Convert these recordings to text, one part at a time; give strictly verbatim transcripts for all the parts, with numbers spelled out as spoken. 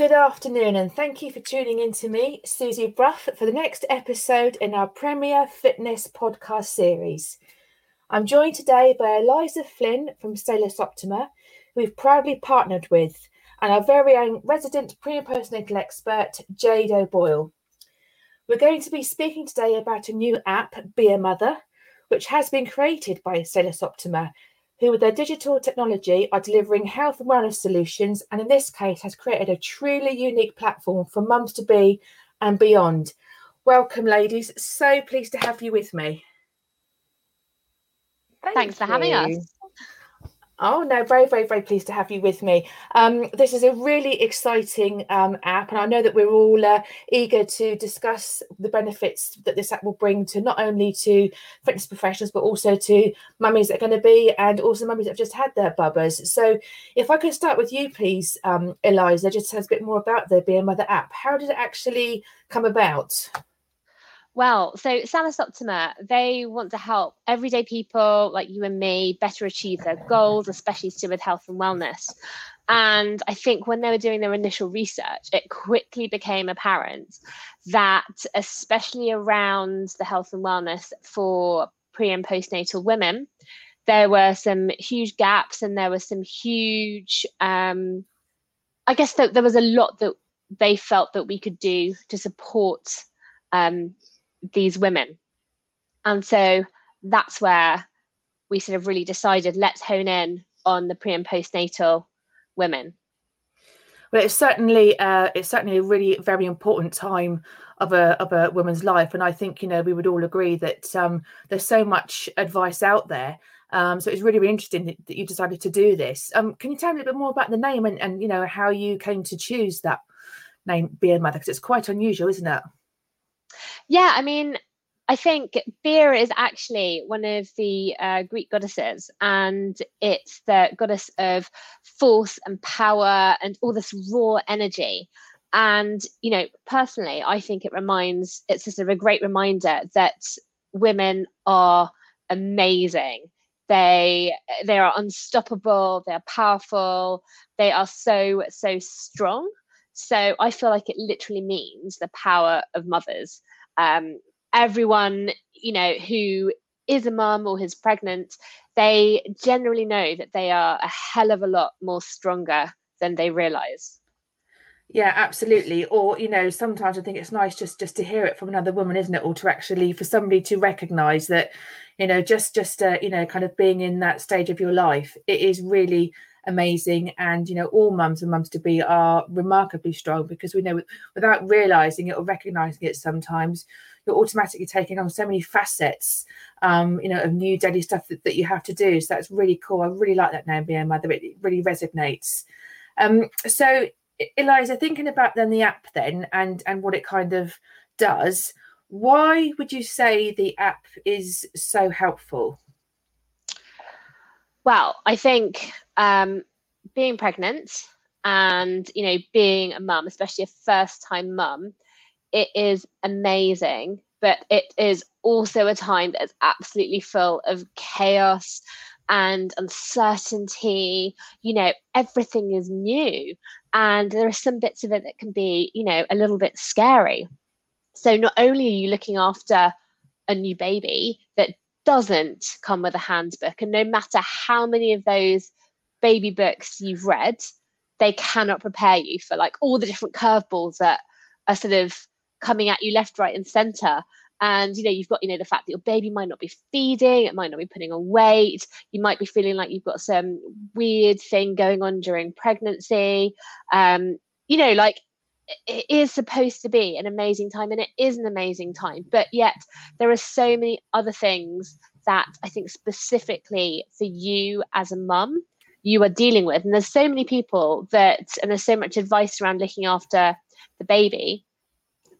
Good afternoon, and thank you for tuning in to me, Susie Bruff, for the next episode in our Premier Fitness podcast series. I'm joined today by Eliza Flynn from Salus Optima, who we've proudly partnered with, and our very own resident pre- and postnatal expert, Jade O'Boyle. We're going to be speaking today about a new app, Biamother, which has been created by Salus Optima, who with their digital technology are delivering health and wellness solutions, and in this case has created a truly unique platform for mums to be and beyond. Welcome, ladies. So pleased to have you with me. Thank Thanks you. for having us. Oh, no, very, very, very pleased to have you with me. Um, this is a really exciting um, app, and I know that we're all uh, eager to discuss the benefits that this app will bring to not only to fitness professionals, but also to mummies that are going to be, and also mummies that have just had their bubbas. So if I could start with you, please, um, Eliza, just tell us a bit more about the Biamother app. How did it actually come about? Well, so Salus Optima, they want to help everyday people like you and me better achieve their goals, especially to do with health and wellness. And I think when they were doing their initial research, it quickly became apparent that especially around the health and wellness for pre and postnatal women, there were some huge gaps, and there were some huge, um, I guess th- there was a lot that they felt that we could do to support um these women. And so that's where we sort of really decided, let's hone in on the pre and postnatal women. Well, it's certainly uh, it's certainly a really very important time of a of a woman's life, and I think, you know, we would all agree that um, there's so much advice out there. Um, so it's really, really interesting that, that you decided to do this. Um, can you tell me a bit more about the name and, and you know how you came to choose that name, Biamother? Because it's quite unusual, isn't it? Yeah, I mean, I think Bia is actually one of the uh, Greek goddesses, and it's the goddess of force and power and all this raw energy. And, you know, personally, I think it reminds, it's just a great reminder that women are amazing. They they are unstoppable. They're powerful. They are so, so strong. So I feel like it literally means the power of mothers. Um, everyone, you know, who is a mum or is pregnant, they generally know that they are a hell of a lot more stronger than they realise. Yeah, absolutely. Or, you know, sometimes I think it's nice just just to hear it from another woman, isn't it? Or to actually for somebody to recognise that, you know, just just uh, you know, kind of being in that stage of your life, it is really amazing. And, you know, all mums and mums to be are remarkably strong, because we know without realizing it or recognizing it, sometimes you're automatically taking on so many facets um you know of new daily stuff that, that you have to do. So that's really cool. I really like that name, Biamother. It really resonates. Um so Eliza, thinking about then the app then and and what it kind of does, why would you say the app is so helpful? Well, I think um, being pregnant and, you know, being a mum, especially a first-time mum, it is amazing, but it is also a time that is absolutely full of chaos and uncertainty. You know, everything is new, and there are some bits of it that can be, you know, a little bit scary. So not only are you looking after a new baby that doesn't come with a handbook, and no matter how many of those baby books you've read, they cannot prepare you for like all the different curveballs that are sort of coming at you left, right and center. And, you know, you've got, you know, the fact that your baby might not be feeding, it might not be putting on weight, you might be feeling like you've got some weird thing going on during pregnancy. Um you know, like, it is supposed to be an amazing time, and it is an amazing time, but yet there are so many other things that I think specifically for you as a mum, you are dealing with. And there's so many people that, and there's so much advice around looking after the baby,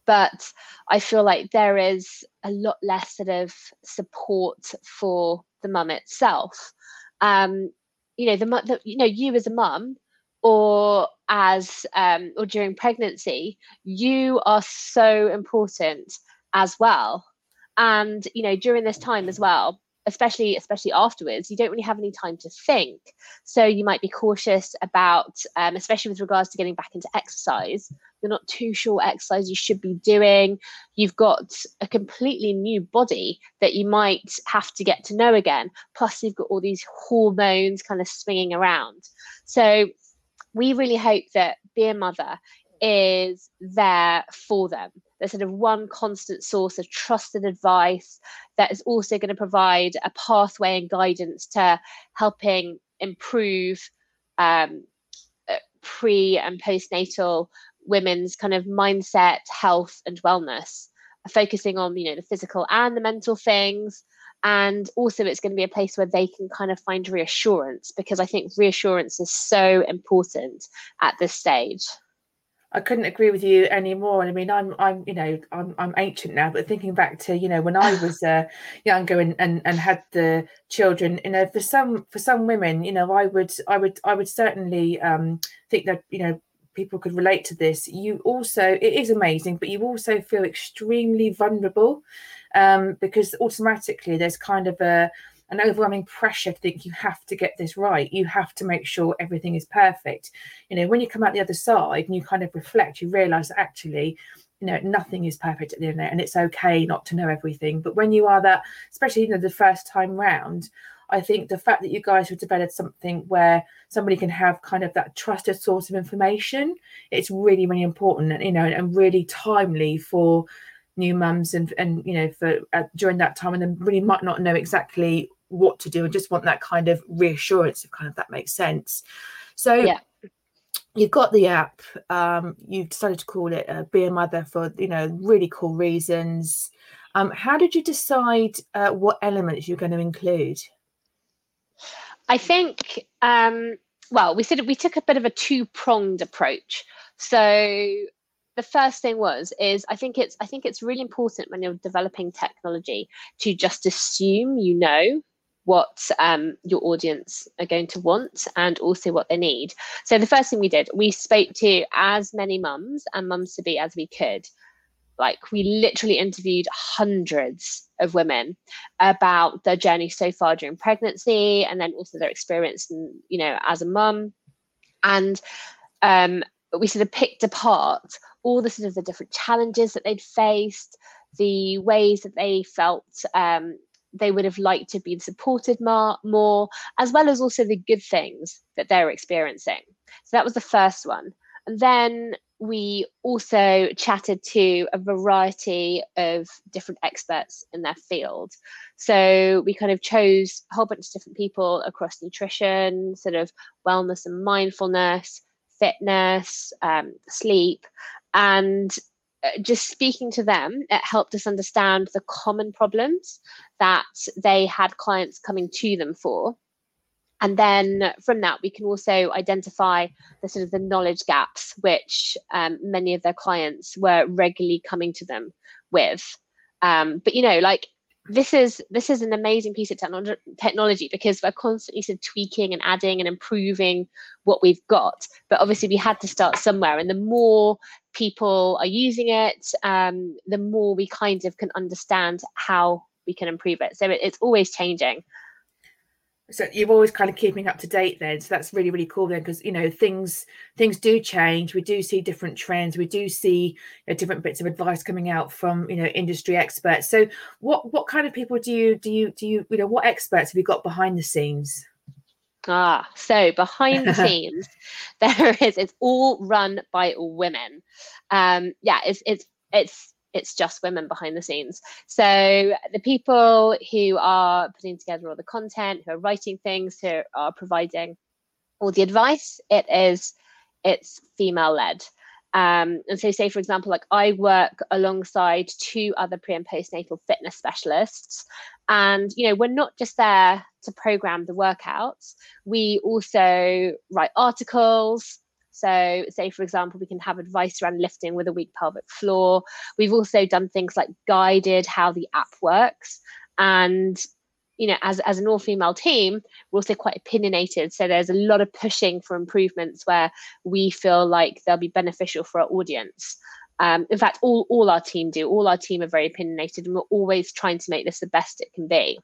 but I feel like there is a lot less sort of support for the mum itself. Um, you know, the, the you know, you as a mum, or as um, or during pregnancy, you are so important as well. And, you know, during this time as well, especially especially afterwards, you don't really have any time to think. So you might be cautious about, um, especially with regards to getting back into exercise. You're not too sure what exercise you should be doing. You've got a completely new body that you might have to get to know again. Plus, you've got all these hormones kind of swinging around. So we really hope that Biamother is there for them. There's sort of one constant source of trusted advice that is also going to provide a pathway and guidance to helping improve um, pre and postnatal women's kind of mindset, health and wellness, focusing on, you know, the physical and the mental things. And also it's going to be a place where they can kind of find reassurance, because I think reassurance is so important at this stage. I couldn't agree with you anymore. And I mean, I'm, I'm, you know, I'm, I'm ancient now, but thinking back to, you know, when I was uh, younger and, and and had the children, you know, for some for some women, you know, I would, I would, I would certainly um, think that, you know, people could relate to this. You also, it is amazing, but you also feel extremely vulnerable um, because automatically there's kind of a an overwhelming pressure to think you have to get this right. You have to make sure everything is perfect. You know, when you come out the other side and you kind of reflect, you realise that actually, you know, nothing is perfect at the end, and it's okay not to know everything. But when you are that, especially, you know, the first time round, I think the fact that you guys have developed something where somebody can have kind of that trusted source of information, it's really, really important, and, you know, and really timely for new mums and, and you know, for uh, during that time, and then really might not know exactly what to do and just want that kind of reassurance, if kind of that makes sense. So yeah. You've got the app, um, you've decided to call it uh, Biamother for, you know, really cool reasons. Um, how did you decide uh, what elements you're going to include? I think, um, well, we said we took a bit of a two-pronged approach. So the first thing was is I think it's I think it's really important when you're developing technology to just assume you know what um, your audience are going to want and also what they need. So the first thing we did, we spoke to as many mums and mums-to-be as we could. Like, we literally interviewed hundreds of women about their journey so far during pregnancy, and then also their experience, and, you know, as a mum. And um, we sort of picked apart all the sort of the different challenges that they'd faced, the ways that they felt um, they would have liked to have been supported more, more, as well as also the good things that they're experiencing. So that was the first one. And then we also chatted to a variety of different experts in their field. So we kind of chose a whole bunch of different people across nutrition, sort of wellness and mindfulness, fitness, um, sleep, and just speaking to them, it helped us understand the common problems that they had clients coming to them for. And then from that, we can also identify the sort of the knowledge gaps, which um, many of their clients were regularly coming to them with. Um, but, you know, like this is this is an amazing piece of techn- technology because we're constantly sort of tweaking and adding and improving what we've got. But obviously, we had to start somewhere. And the more people are using it, um, the more we kind of can understand how we can improve it. So it, it's always changing. So you're always kind of keeping up to date then. So that's really, really cool then, because, you know, things things do change. We do see different trends. We do see, you know, different bits of advice coming out from, you know, industry experts. So what what kind of people do you do you do you you know what experts have you got behind the scenes? Ah, so behind the scenes, there is it's all run by women. Um, yeah, it's it's it's. It's just women behind the scenes. So the people who are putting together all the content, who are writing things, who are providing all the advice, it is, it's female-led. Um, and so, say, for example, like I work alongside two other pre and postnatal fitness specialists. And, you know, we're not just there to program the workouts. We also write articles. So say, for example, we can have advice around lifting with a weak pelvic floor. We've also done things like guided how the app works. And, you know, as, as an all-female team, we're also quite opinionated. So there's a lot of pushing for improvements where we feel like they'll be beneficial for our audience. Um, in fact, all, all our team do. All our team are very opinionated, and we're always trying to make this the best it can be.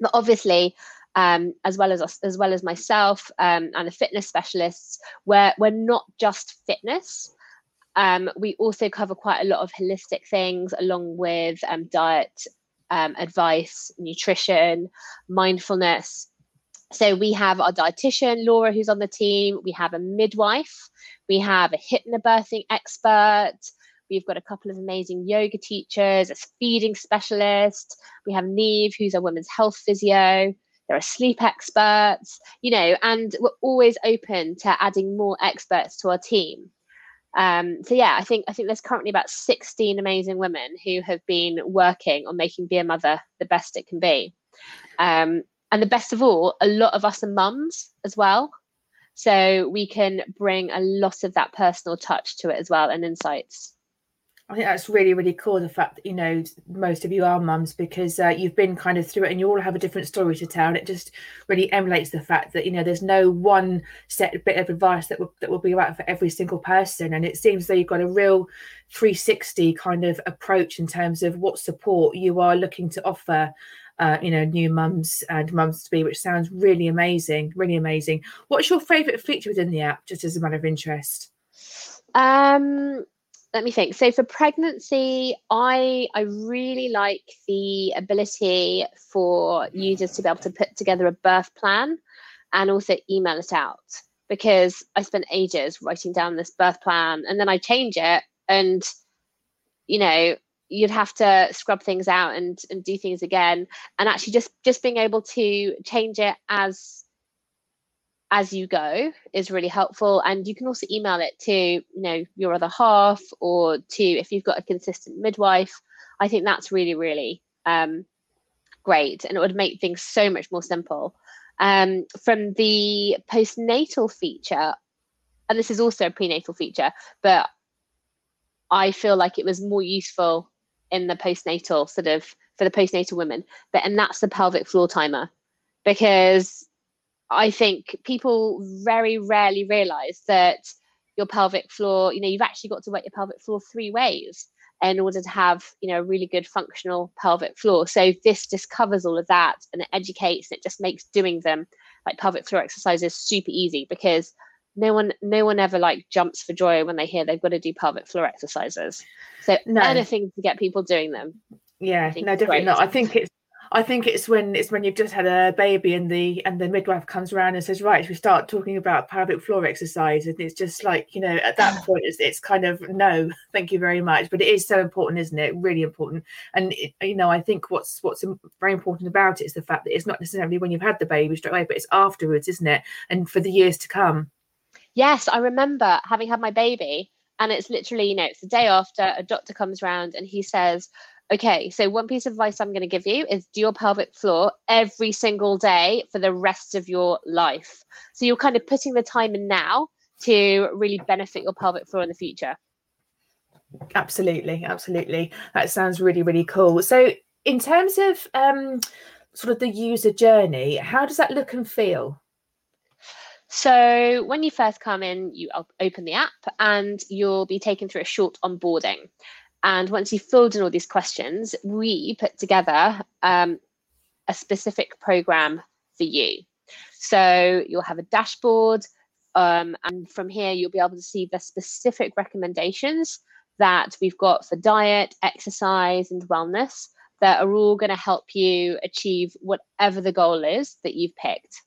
But obviously, um, as well as us, as well as myself um, and the fitness specialists, we're we're not just fitness. Um, we also cover quite a lot of holistic things, along with um, diet, um, advice, nutrition, mindfulness. So we have our dietitian, Laura, who's on the team. We have a midwife. We have a hypnobirthing expert. We've got a couple of amazing yoga teachers, a feeding specialist. We have Niamh, who's a women's health physio. There are sleep experts, you know, and we're always open to adding more experts to our team. Um, so, yeah, I think I think there's currently about sixteen amazing women who have been working on making Be a Mother the best it can be. Um, and the best of all, a lot of us are mums as well. So we can bring a lot of that personal touch to it as well, and insights. I think that's really, really cool, the fact that, you know, most of you are mums, because uh, you've been kind of through it and you all have a different story to tell. And it just really emulates the fact that, you know, there's no one set bit of advice that will, that will be right for every single person. And it seems that you've got a real three sixty kind of approach in terms of what support you are looking to offer, uh, you know, new mums and mums to be, which sounds really amazing, really amazing. What's your favourite feature within the app, just as a matter of interest? Um... Let me think. So for pregnancy, I I really like the ability for users to be able to put together a birth plan and also email it out, because I spent ages writing down this birth plan and then I change it, and, you know, you'd have to scrub things out and, and do things again. And actually just just being able to change it as as you go is really helpful. And you can also email it to, you know, your other half, or to, if you've got a consistent midwife. I think that's really, really um, great. And it would make things so much more simple. Um, from the postnatal feature, and this is also a prenatal feature, but I feel like it was more useful in the postnatal sort of, for the postnatal women, but, and that's the pelvic floor timer, because I think people very rarely realise that your pelvic floor, you know, you've actually got to wet your pelvic floor three ways in order to have, you know, a really good functional pelvic floor. So this just covers all of that, and it educates, and it just makes doing them, like pelvic floor exercises, super easy, because no one, no one ever like jumps for joy when they hear they've got to do pelvic floor exercises. So no. anything to get people doing them. Yeah, no, definitely great. not. I think it's, I think it's when it's when you've just had a baby and the and the midwife comes around and says, right, we start talking about pelvic floor exercise, and it's just like, you know, at that point it's it's kind of no, thank you very much. But it is so important, isn't it? Really important. And it, you know, I think what's what's very important about it is the fact that it's not necessarily when you've had the baby straight away, but it's afterwards, isn't it? And for the years to come. Yes, I remember having had my baby, and it's literally, you know, it's the day after, a doctor comes around and he says, okay, so one piece of advice I'm going to give you is do your pelvic floor every single day for the rest of your life. So you're kind of putting the time in now to really benefit your pelvic floor in the future. Absolutely, absolutely. That sounds really, really cool. So in terms of um, sort of the user journey, how does that look and feel? So when you first come in, you open the app and you'll be taken through a short onboarding. And once you've filled in all these questions, we put together um, a specific program for you. So you'll have a dashboard, um, and from here you'll be able to see the specific recommendations that we've got for diet, exercise, and wellness that are all going to help you achieve whatever the goal is that you've picked.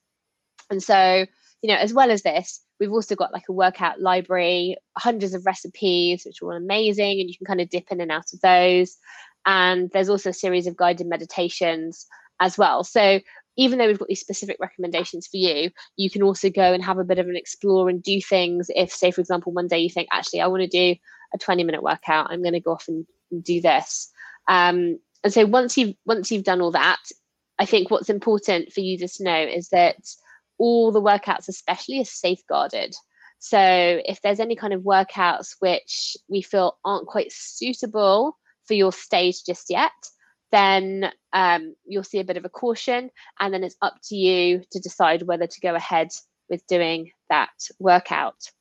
And so, you know, as well as this, we've also got like a workout library, hundreds of recipes, which are all amazing, and you can kind of dip in and out of those. And there's also a series of guided meditations as well. So even though we've got these specific recommendations for you, you can also go and have a bit of an explore and do things. If, say, for example, one day you think, actually, I want to do a twenty minute workout, I'm going to go off and do this. Um, and so once you've, once you've done all that, I think what's important for users to know is that all the workouts especially is safeguarded. So if there's any kind of workouts which we feel aren't quite suitable for your stage just yet, then um, you'll see a bit of a caution, and then it's up to you to decide whether to go ahead with doing that workout.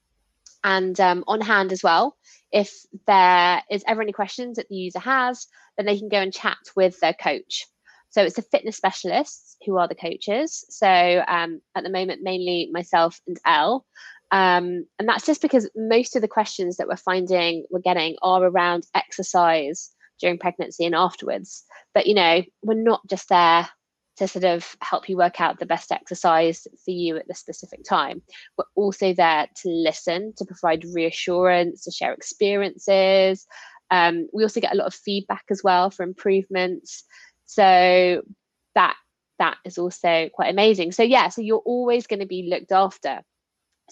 And um, on hand as well, if there is ever any questions that the user has, then they can go and chat with their coach. So it's the fitness specialists who are the coaches. So um, at the moment, mainly myself and Elle. Um, and that's just because most of the questions that we're finding we're getting are around exercise during pregnancy and afterwards. But, you know, we're not just there to sort of help you work out the best exercise for you at the specific time. We're also there to listen, to provide reassurance, to share experiences. Um, we also get a lot of feedback as well for improvements. So that that is also quite amazing. So, yeah, so you're always going to be looked after.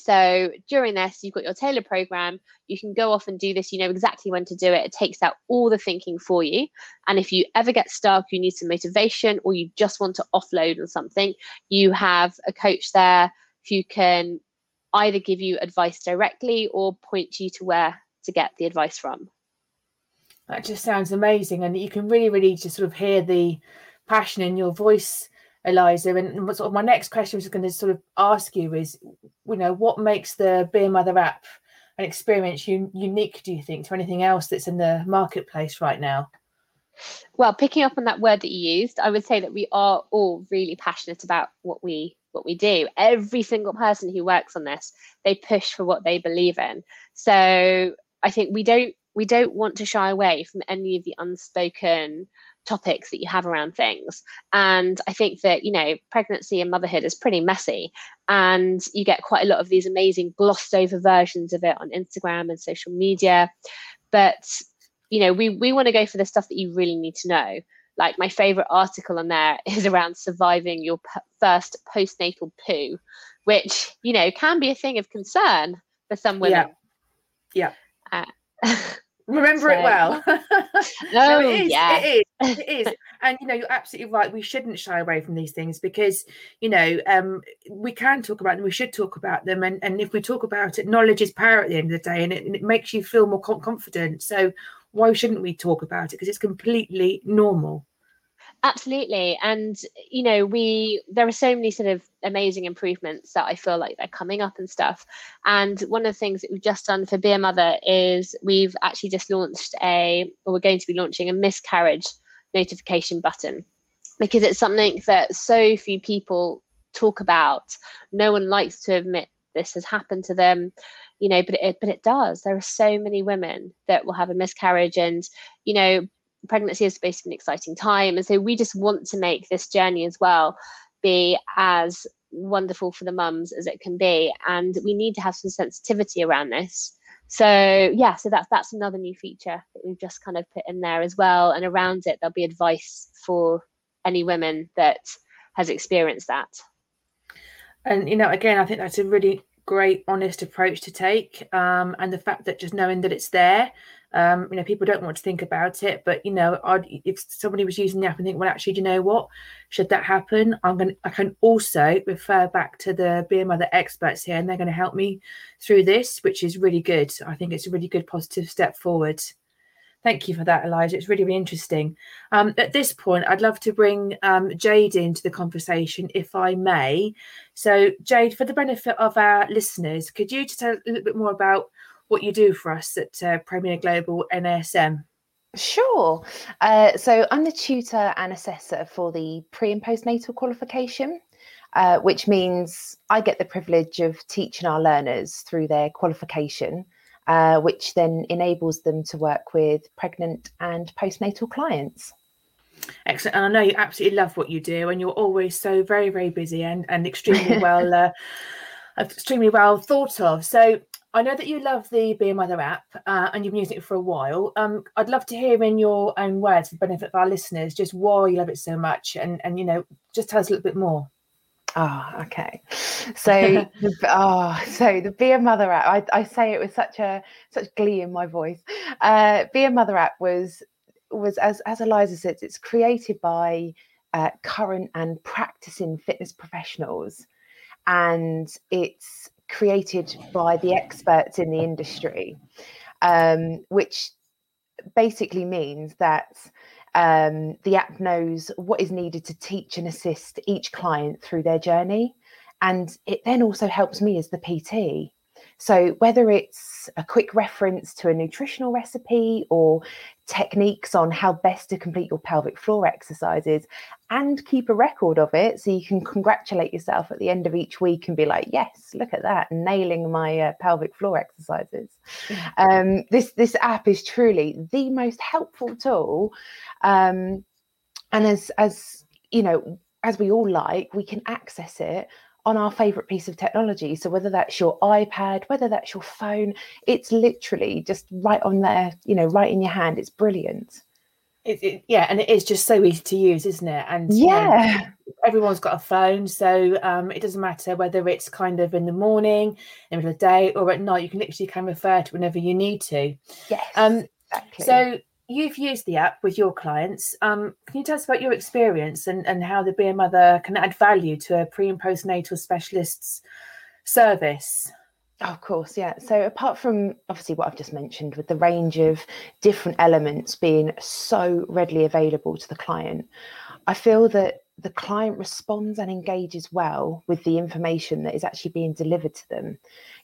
So during this, you've got your tailored program. You can go off and do this. You know exactly when to do it. It takes out all the thinking for you. And if you ever get stuck, you need some motivation, or you just want to offload on something, you have a coach there who can either give you advice directly or point you to where to get the advice from. That just sounds amazing. And you can really, really just sort of hear the passion in your voice, Eliza. And sort of my next question I was going to sort of ask you is, you know, what makes the Biamother app an experience un- unique, do you think, to anything else that's in the marketplace right now? Well, picking up on that word that you used, I would say that we are all really passionate about what we what we do. Every single person who works on this, they push for what they believe in. So I think we don't we don't want to shy away from any of the unspoken topics that you have around things. And I think that, you know, pregnancy and motherhood is pretty messy, and you get quite a lot of these amazing glossed over versions of it on Instagram and social media. But, you know, we we want to go for the stuff that you really need to know. Like, my favorite article on there is around surviving your p- first postnatal poo, which, you know, can be a thing of concern for some women. Yeah, yeah. Uh, Remember so. It well. No, it is, yeah. It is. It is. And, you know, you're absolutely right. We shouldn't shy away from these things because, you know, um, we can talk about them. We should talk about them. And, and if we talk about it, knowledge is power at the end of the day, and it, and it makes you feel more com- confident. So why shouldn't we talk about it? Because it's completely normal. Absolutely. And, you know, we there are so many sort of amazing improvements that I feel like they're coming up and stuff. And one of the things that we've just done for Biamother is we've actually just launched a, or we're going to be launching a miscarriage notification button, because it's something that so few people talk about. No one likes to admit this has happened to them, you know, but it, but it does. There are so many women that will have a miscarriage, and, you know, pregnancy is supposed to be an exciting time, and so we just want to make this journey as well be as wonderful for the mums as it can be, and we need to have some sensitivity around this. So yeah, so that's that's another new feature that we've just kind of put in there as well. And around it, there'll be advice for any women that has experienced that. And, you know, again, I think that's a really great, honest approach to take, um and the fact that just knowing that it's there, um you know, people don't want to think about it, but, you know, I'd, if somebody was using the app and think, well, actually, do you know what, should that happen, I'm gonna I can also refer back to the Biamother experts here, and they're going to help me through this, which is really good. I think it's a really good positive step forward. Thank you for that, Eliza. It's really, really interesting. Um, at this point, I'd love to bring um, Jade into the conversation, if I may. So, Jade, for the benefit of our listeners, could you just tell a little bit more about what you do for us at uh, Premier Global N A S M? Sure. Uh, so I'm the tutor and assessor for the pre- and postnatal qualification, uh, which means I get the privilege of teaching our learners through their qualification, Uh, which then enables them to work with pregnant and postnatal clients. Excellent. And I know you absolutely love what you do, and you're always so very, very busy and, and extremely well uh, extremely well thought of. So I know that you love the Biamother app, uh, and you've been using it for a while. Um, I'd love to hear in your own words, for the benefit of our listeners, just why you love it so much, and, and you know, just tell us a little bit more. Oh, okay. So, oh, so the Biamother app, I, I say it with such a such glee in my voice. Uh, Biamother app was, was as, as Eliza said, it's created by uh, current and practicing fitness professionals. And it's created by the experts in the industry, um, which basically means that Um, the app knows what is needed to teach and assist each client through their journey. And it then also helps me as the P T So whether it's a quick reference to a nutritional recipe or techniques on how best to complete your pelvic floor exercises, and keep a record of it so you can congratulate yourself at the end of each week and be like, yes, look at that, nailing my uh, pelvic floor exercises. Mm-hmm. Um, this, this app is truly the most helpful tool. Um, and as, as you know, as we all like, we can access it on our favourite piece of technology. So whether that's your iPad, whether that's your phone, it's literally just right on there, you know, right in your hand. It's brilliant. It, it, yeah, and it is just so easy to use, isn't it? And yeah, um, everyone's got a phone, so um, it doesn't matter whether it's kind of in the morning, in the middle of the day, or at night. You can literally kind of refer to it whenever you need to. Yes, um, exactly. So you've used the app with your clients. Um, can you tell us about your experience and, and how the Biamother can add value to a pre and postnatal specialist's service? Of course, yeah. So apart from obviously what I've just mentioned with the range of different elements being so readily available to the client, I feel that the client responds and engages well with the information that is actually being delivered to them.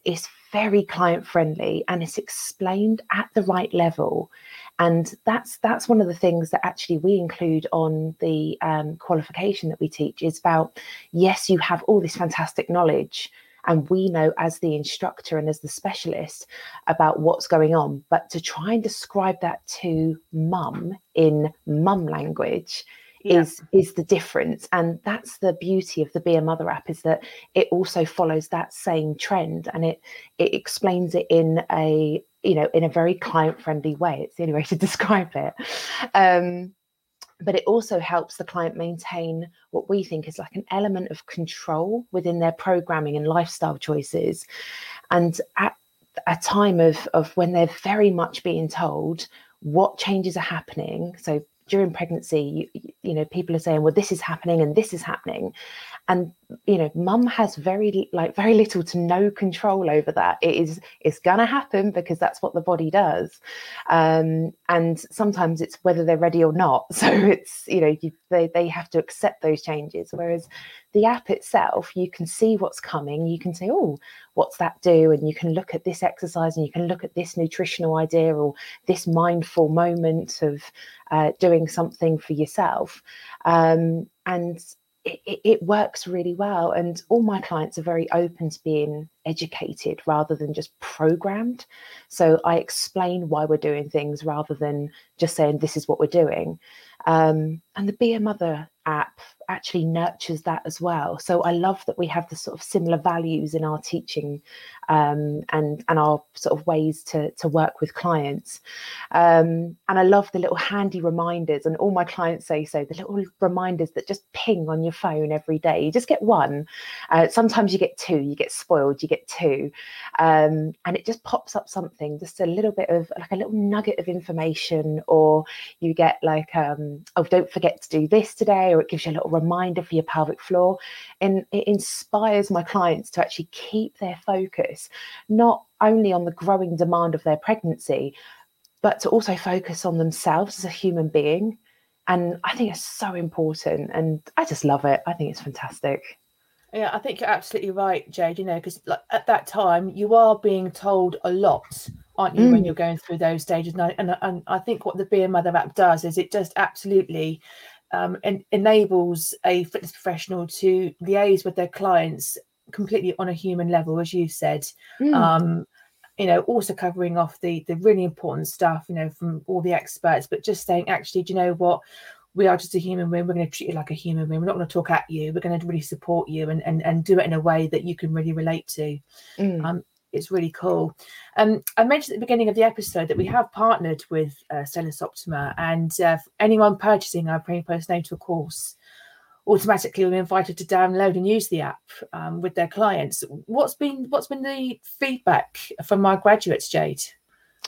It's very client friendly and it's explained at the right level. And that's that's one of the things that actually we include on the um, qualification that we teach, is about, yes, you have all this fantastic knowledge, and we know as the instructor and as the specialist about what's going on, but to try and describe that to mum in mum language Yeah. is is the difference. And that's the beauty of the Biamother app, is that it also follows that same trend, and it it explains it in a you know in a very client-friendly way. It's the only way to describe it. Um, but it also helps the client maintain what we think is like an element of control within their programming and lifestyle choices. And at a time of of when they're very much being told what changes are happening, so during pregnancy, you, you know, people are saying, well, this is happening and this is happening. And, you know, mum has very, like, very little to no control over that. It is, it's going to happen because that's what the body does. Um, and sometimes it's whether they're ready or not. So it's, you know, you, they, they have to accept those changes. Whereas the app itself, you can see what's coming. You can say, oh, what's that do? And you can look at this exercise, and you can look at this nutritional idea, or this mindful moment of uh, doing something for yourself. Um, and it, it works really well. And all my clients are very open to being educated rather than just programmed. So I explain why we're doing things rather than just saying, this is what we're doing. Um, and the Biamother app actually nurtures that as well. So I love that we have the sort of similar values in our teaching um, and, and our sort of ways to, to work with clients. Um, and I love the little handy reminders, and all my clients say so, the little reminders that just ping on your phone every day. You just get one. Uh, sometimes you get two, you get spoiled, you get two. Um, and it just pops up something, just a little bit of like a little nugget of information, or you get like, um, oh, don't forget to do this today, or it gives you a little reminder for your pelvic floor. And it inspires my clients to actually keep their focus not only on the growing demand of their pregnancy, but to also focus on themselves as a human being. And I think it's so important, and I just love it. I think it's fantastic. Yeah, I think you're absolutely right, Jade, you know, because like, at that time you are being told a lot, aren't you, mm. when you're going through those stages. And I, and, and I think what the Biamother app does is it just absolutely Um, and enables a fitness professional to liaise with their clients completely on a human level, as you said. Mm. Um, you know, also covering off the the really important stuff, you know, from all the experts, but just saying, actually, do you know what? We are just a human being. We're going to treat you like a human being. We're not going to talk at you. We're going to really support you and and, and do it in a way that you can really relate to. Mm. Um, it's really cool. Um, I mentioned at the beginning of the episode that we have partnered with uh, Salus Optima, and uh, anyone purchasing our pre and postnatal course automatically will be invited to download and use the app um, with their clients. What's been what's been the feedback from our graduates, Jade?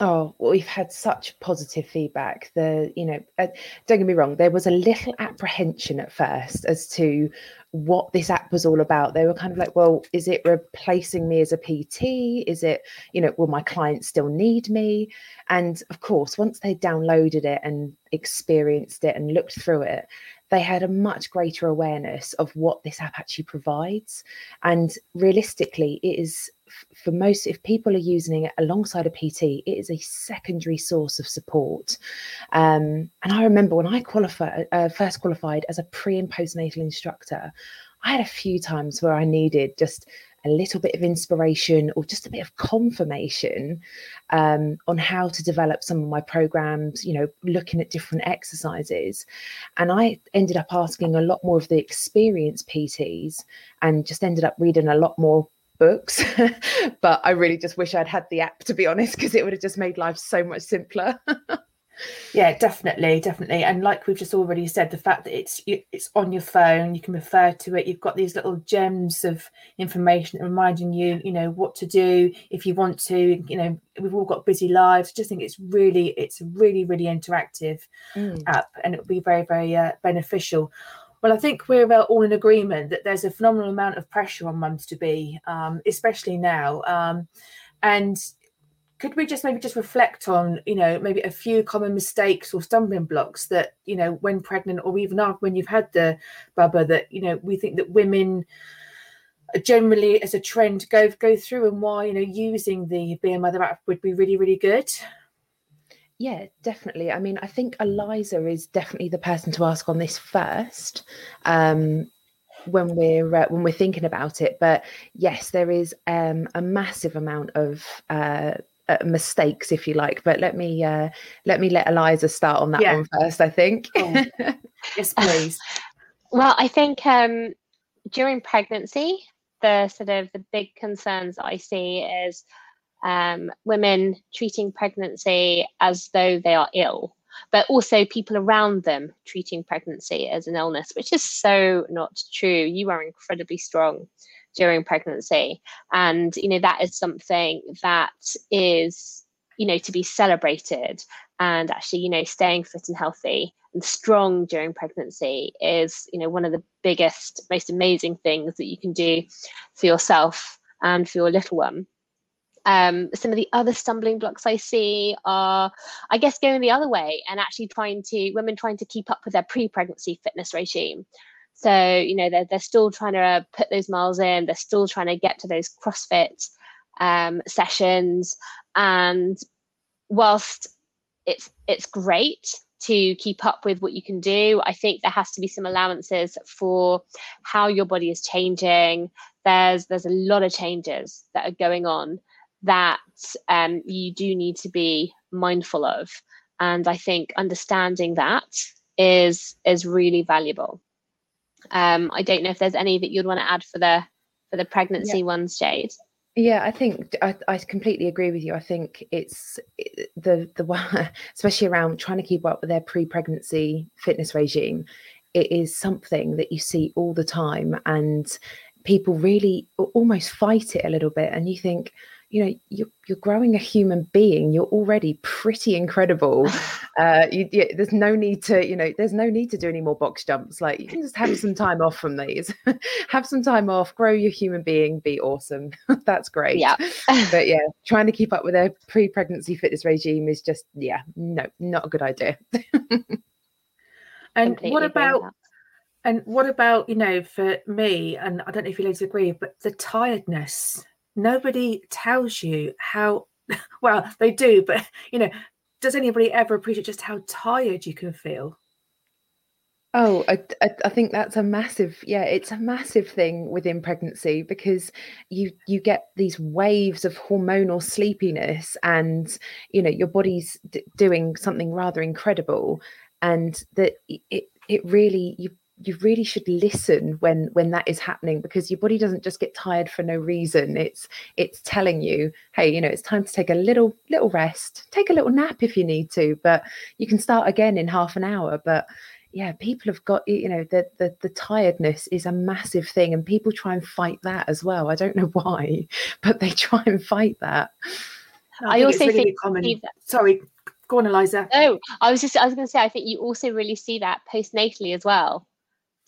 Oh, well, we've had such positive feedback. The, you know, uh, don't get me wrong, there was a little apprehension at first as to what this app was all about. They were kind of like, well, is it replacing me as a P T? Is it, you know, will my clients still need me? And of course, once they downloaded it and experienced it and looked through it, they had a much greater awareness of what this app actually provides. And realistically, it is for most, if people are using it alongside a P T, it is a secondary source of support. Um, and I remember when I qualified, uh, first qualified as a pre and postnatal instructor, I had a few times where I needed just a little bit of inspiration or just a bit of confirmation um, on how to develop some of my programs, you know, looking at different exercises. And I ended up asking a lot more of the experienced P Ts and just ended up reading a lot more books. But I really just wish I'd had the app, to be honest, because it would have just made life so much simpler. Yeah, definitely, definitely. And like we've just already said, the fact that it's it's on your phone, you can refer to it. You've got these little gems of information reminding you, you know, what to do if you want to. You know, we've all got busy lives. I just think it's really, it's really, really interactive mm. app, and it'll be very, very uh, beneficial. Well, I think we're all in agreement that there's a phenomenal amount of pressure on mums to be, um, especially now, um, and. Could we just maybe just reflect on, you know, maybe a few common mistakes or stumbling blocks that, you know, when pregnant or even after when you've had the bubba that, you know, we think that women generally as a trend go go through, and why, you know, using the Biamother app would be really, really good? Yeah, definitely. I mean, I think Eliza is definitely the person to ask on this first. Um when we're uh, when we're thinking about it. But yes, there is um a massive amount of uh, uh mistakes, if you like, but let me uh let me let Eliza start on that yeah. one first, I think. Oh. Yes, please. Well, I think um during pregnancy, the sort of the big concerns I see is um women treating pregnancy as though they are ill, but also people around them treating pregnancy as an illness, which is so not true. You are incredibly strong during pregnancy. And, you know, that is something that is, you know, to be celebrated. And actually, you know, staying fit and healthy and strong during pregnancy is, you know, one of the biggest, most amazing things that you can do for yourself and for your little one. Um, some of the other stumbling blocks I see are, I guess, going the other way and actually trying to, women trying to keep up with their pre-pregnancy fitness regime. So, you know, they're, they're still trying to put those miles in, they're still trying to get to those CrossFit um, sessions. And whilst it's it's great to keep up with what you can do, I think there has to be some allowances for how your body is changing. There's, there's a lot of changes that are going on that um, you do need to be mindful of. And I think understanding that is is really valuable. Um, I don't know if there's any that you'd want to add for the for the pregnancy yeah. ones, Jade. Yeah, I think I, I completely agree with you. I think it's the the one, especially around trying to keep up with their pre-pregnancy fitness regime. It is something that you see all the time, and people really almost fight it a little bit. And you think, you know, you're, you're growing a human being. You're already pretty incredible. Uh, you, you, there's no need to, you know, there's no need to do any more box jumps. Like, you can just have some time off from these. Have some time off, grow your human being, be awesome. That's great. Yeah. But yeah, trying to keep up with their pre-pregnancy fitness regime is just, yeah, no, not a good idea. And what about, and what about, you know, for me, and I don't know if you ladies agree, but the tiredness. Nobody tells you how, well, they do, but, you know, does anybody ever appreciate just how tired you can feel? Oh, I, I think that's a massive, yeah, it's a massive thing within pregnancy, because you you get these waves of hormonal sleepiness, and, you know, your body's d- doing something rather incredible, and that it it really, you you really should listen when when that is happening, because your body doesn't just get tired for no reason. It's it's telling you, hey, you know, it's time to take a little little rest, take a little nap if you need to, but you can start again in half an hour. But yeah, people have got, you know, the the, the tiredness is a massive thing, and people try and fight that as well. I don't know why, but they try and fight that. I, I think also it's really think common. Sorry. Go on, Eliza. Oh, I was just I was going to say, I think you also really see that postnatally as well.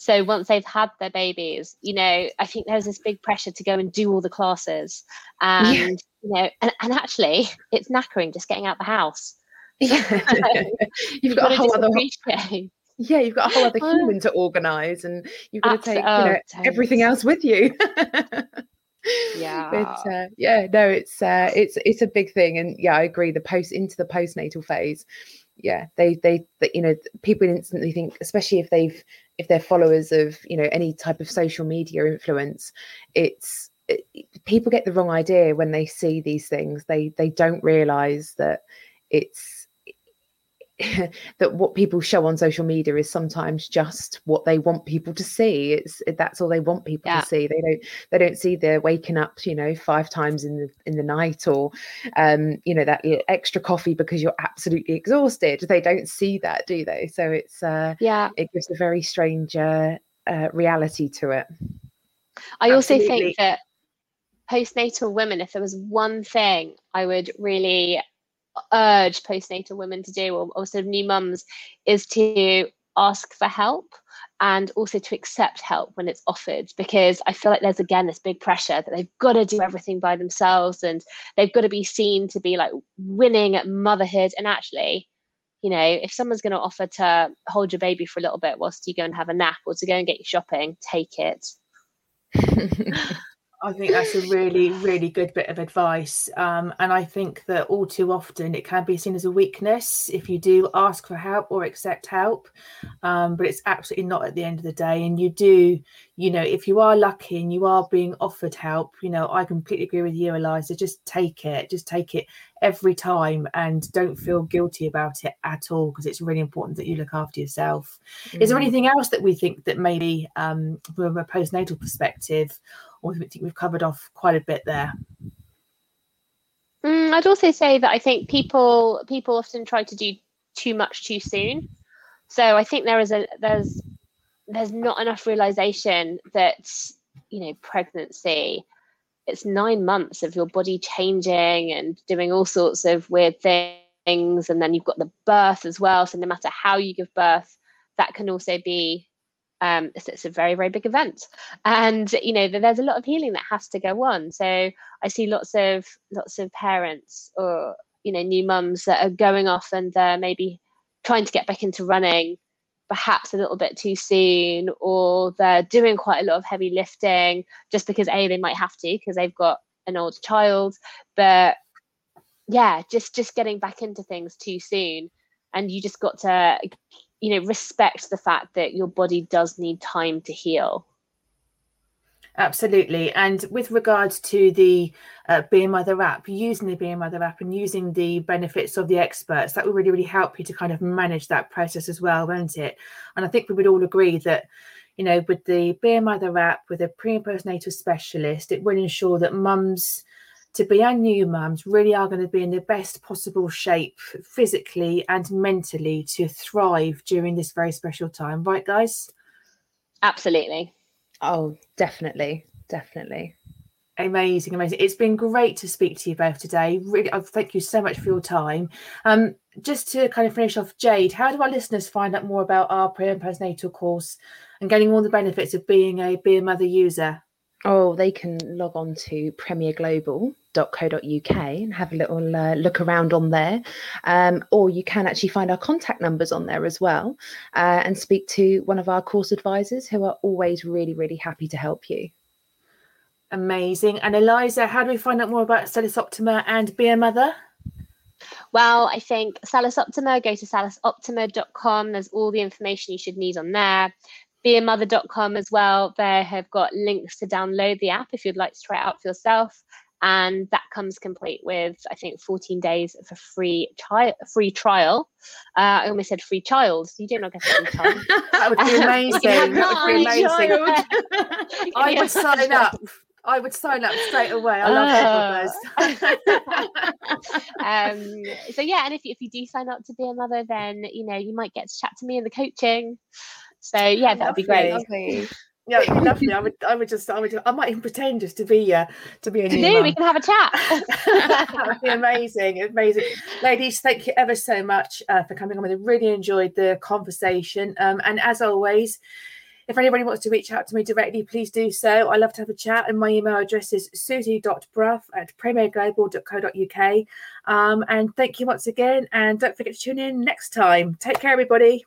So once they've had their babies, you know, I think there's this big pressure to go and do all the classes. And, yeah. you know, and, and actually it's knackering just getting out the house. Yeah. you've, you've got, got a whole other Yeah, you've got a whole other human to organise, and you've got Absol- to take you know, oh, everything else with you. Yeah. But uh, yeah, no, it's uh, it's it's a big thing, and yeah, I agree. The post into the postnatal phase, yeah, they, they they you know, people instantly think, especially if they've if they're followers of, you know, any type of social media influence, it's it, people get the wrong idea when they see these things. They they don't realise that it's that what people show on social media is sometimes just what they want people to see. It's that's all they want people yeah. to see. They don't they don't see they're waking up, you know, five times in the in the night, or um, you know, that extra coffee because you're absolutely exhausted. They don't see that, do they? So it's uh, yeah, it gives a very strange uh, uh, reality to it. I absolutely. also think that postnatal women, if there was one thing I would really urge postnatal women to do, or also new mums, is to ask for help, and also to accept help when it's offered, because I feel like there's again this big pressure that they've got to do everything by themselves, and they've got to be seen to be like winning at motherhood. And actually, you know, if someone's going to offer to hold your baby for a little bit whilst you go and have a nap, or to go and get you shopping, take it. I think that's a really, really good bit of advice. Um, and I think that all too often it can be seen as a weakness if you do ask for help or accept help. Um, but it's absolutely not at the end of the day. And you do, you know, if you are lucky and you are being offered help, you know, I completely agree with you, Eliza. Just take it. Just take it every time, and don't feel guilty about it at all, because it's really important that you look after yourself. Mm. Is there anything else that we think that maybe um, from a postnatal perspective, or I think we've covered off quite a bit there? Mm, I'd also say that I think people people often try to do too much too soon. So I think there is a there's there's not enough realization that, you know, pregnancy, it's nine months of your body changing and doing all sorts of weird things, and then you've got the birth as well. So no matter how you give birth, that can also be Um, it's, it's a very, very big event, and you know there's a lot of healing that has to go on. So I see lots of lots of parents, or you know, new mums that are going off and uh, maybe trying to get back into running, perhaps a little bit too soon, or they're doing quite a lot of heavy lifting just because a they might have to because they've got an old child. But yeah, just just getting back into things too soon, and you just got to, you know, respect the fact that your body does need time to heal. Absolutely. And with regards to the uh, Biamother app, using the Biamother app and using the benefits of the experts, that will really, really help you to kind of manage that process as well, won't it? And I think we would all agree that, you know, with the Biamother app, with a pre and postnatal specialist, it will ensure that mums to be and new mums really are going to be in the best possible shape physically and mentally to thrive during this very special time. Right, guys? Absolutely. Oh, definitely. Definitely. Amazing. Amazing. It's been great to speak to you both today. Really, I thank you so much for your time. Um, just to kind of finish off, Jade, how do our listeners find out more about our pre and postnatal course and getting all the benefits of being a Biamother user? Oh, they can log on to premier global dot co dot u k and have a little uh, look around on there. Um, or you can actually find our contact numbers on there as well, uh, and speak to one of our course advisors who are always really, really happy to help you. Amazing. And Eliza, how do we find out more about Salus Optima and Biamother? Well, I think Salus Optima, go to salus optima dot com. There's all the information you should need on there. Biamother dot com as well. They have got links to download the app if you'd like to try it out for yourself, and that comes complete with, I think, fourteen days of a free tri- free trial. Uh, I almost said free child. You do not get a free child. That would be amazing. That would be amazing. I would sign up. I would sign up straight away. I love uh. um So yeah, and if you, if you do sign up to Biamother, then you know you might get to chat to me in the coaching. So yeah, that'd lovely, be great. Lovely. Yeah, it'd be lovely. I would, I would just, I would, just, I might even pretend just to be, uh, to be a new. No, we can have a chat. That would be amazing, amazing, ladies. Thank you ever so much uh, for coming on. I really enjoyed the conversation, um, and as always, if anybody wants to reach out to me directly, please do so. I love to have a chat, and my email address is susie dot bruff at premier global dot co dot u k. Um, and thank you once again, and don't forget to tune in next time. Take care, everybody.